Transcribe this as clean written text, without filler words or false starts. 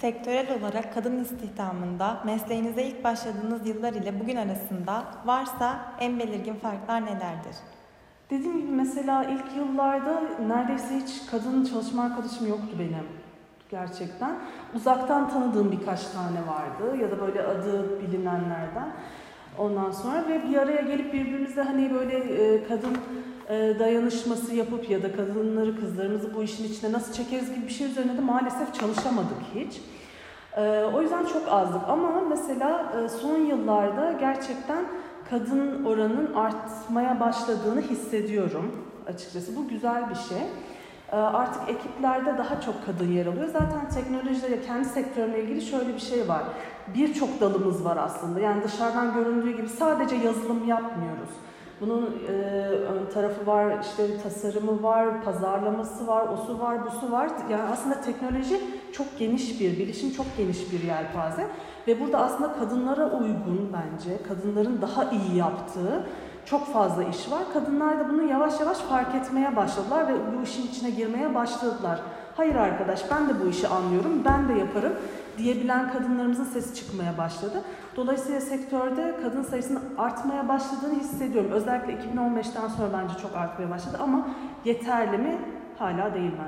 Sektörel olarak kadın istihdamında mesleğinize ilk başladığınız yıllar ile bugün arasında varsa en belirgin farklar nelerdir? Dediğim gibi mesela ilk yıllarda neredeyse hiç kadın çalışma arkadaşım yoktu benim gerçekten. Uzaktan tanıdığım birkaç tane vardı ya da böyle adı bilinenlerden. Ondan sonra ve bir araya gelip birbirimize hani böyle kadın dayanışması yapıp ya da kadınları, kızlarımızı bu işin içine nasıl çekeriz gibi bir şey üzerine de maalesef çalışamadık hiç. O yüzden çok azdık ama mesela son yıllarda gerçekten kadın oranının artmaya başladığını hissediyorum açıkçası. Bu güzel bir şey. Artık ekiplerde daha çok kadın yer alıyor. Zaten teknolojiyle kendi sektörüne ilgili şöyle bir şey var. Birçok dalımız var aslında. Yani dışarıdan göründüğü gibi sadece yazılım yapmıyoruz. Bunun ön tarafı var, işte tasarımı var, pazarlaması var, osu var, busu var. Yani aslında teknoloji çok geniş bir, bilişim çok geniş bir yelpaze. Ve burada aslında kadınlara uygun bence, kadınların daha iyi yaptığı çok fazla iş var. Kadınlar da bunu yavaş yavaş fark etmeye başladılar ve bu işin içine girmeye başladılar. Hayır arkadaş, ben de bu işi anlıyorum, ben de yaparım diyebilen kadınlarımızın sesi çıkmaya başladı. Dolayısıyla sektörde kadın sayısının artmaya başladığını hissediyorum. Özellikle 2015'ten sonra bence çok artmaya başladı ama yeterli mi? Hala değil bence.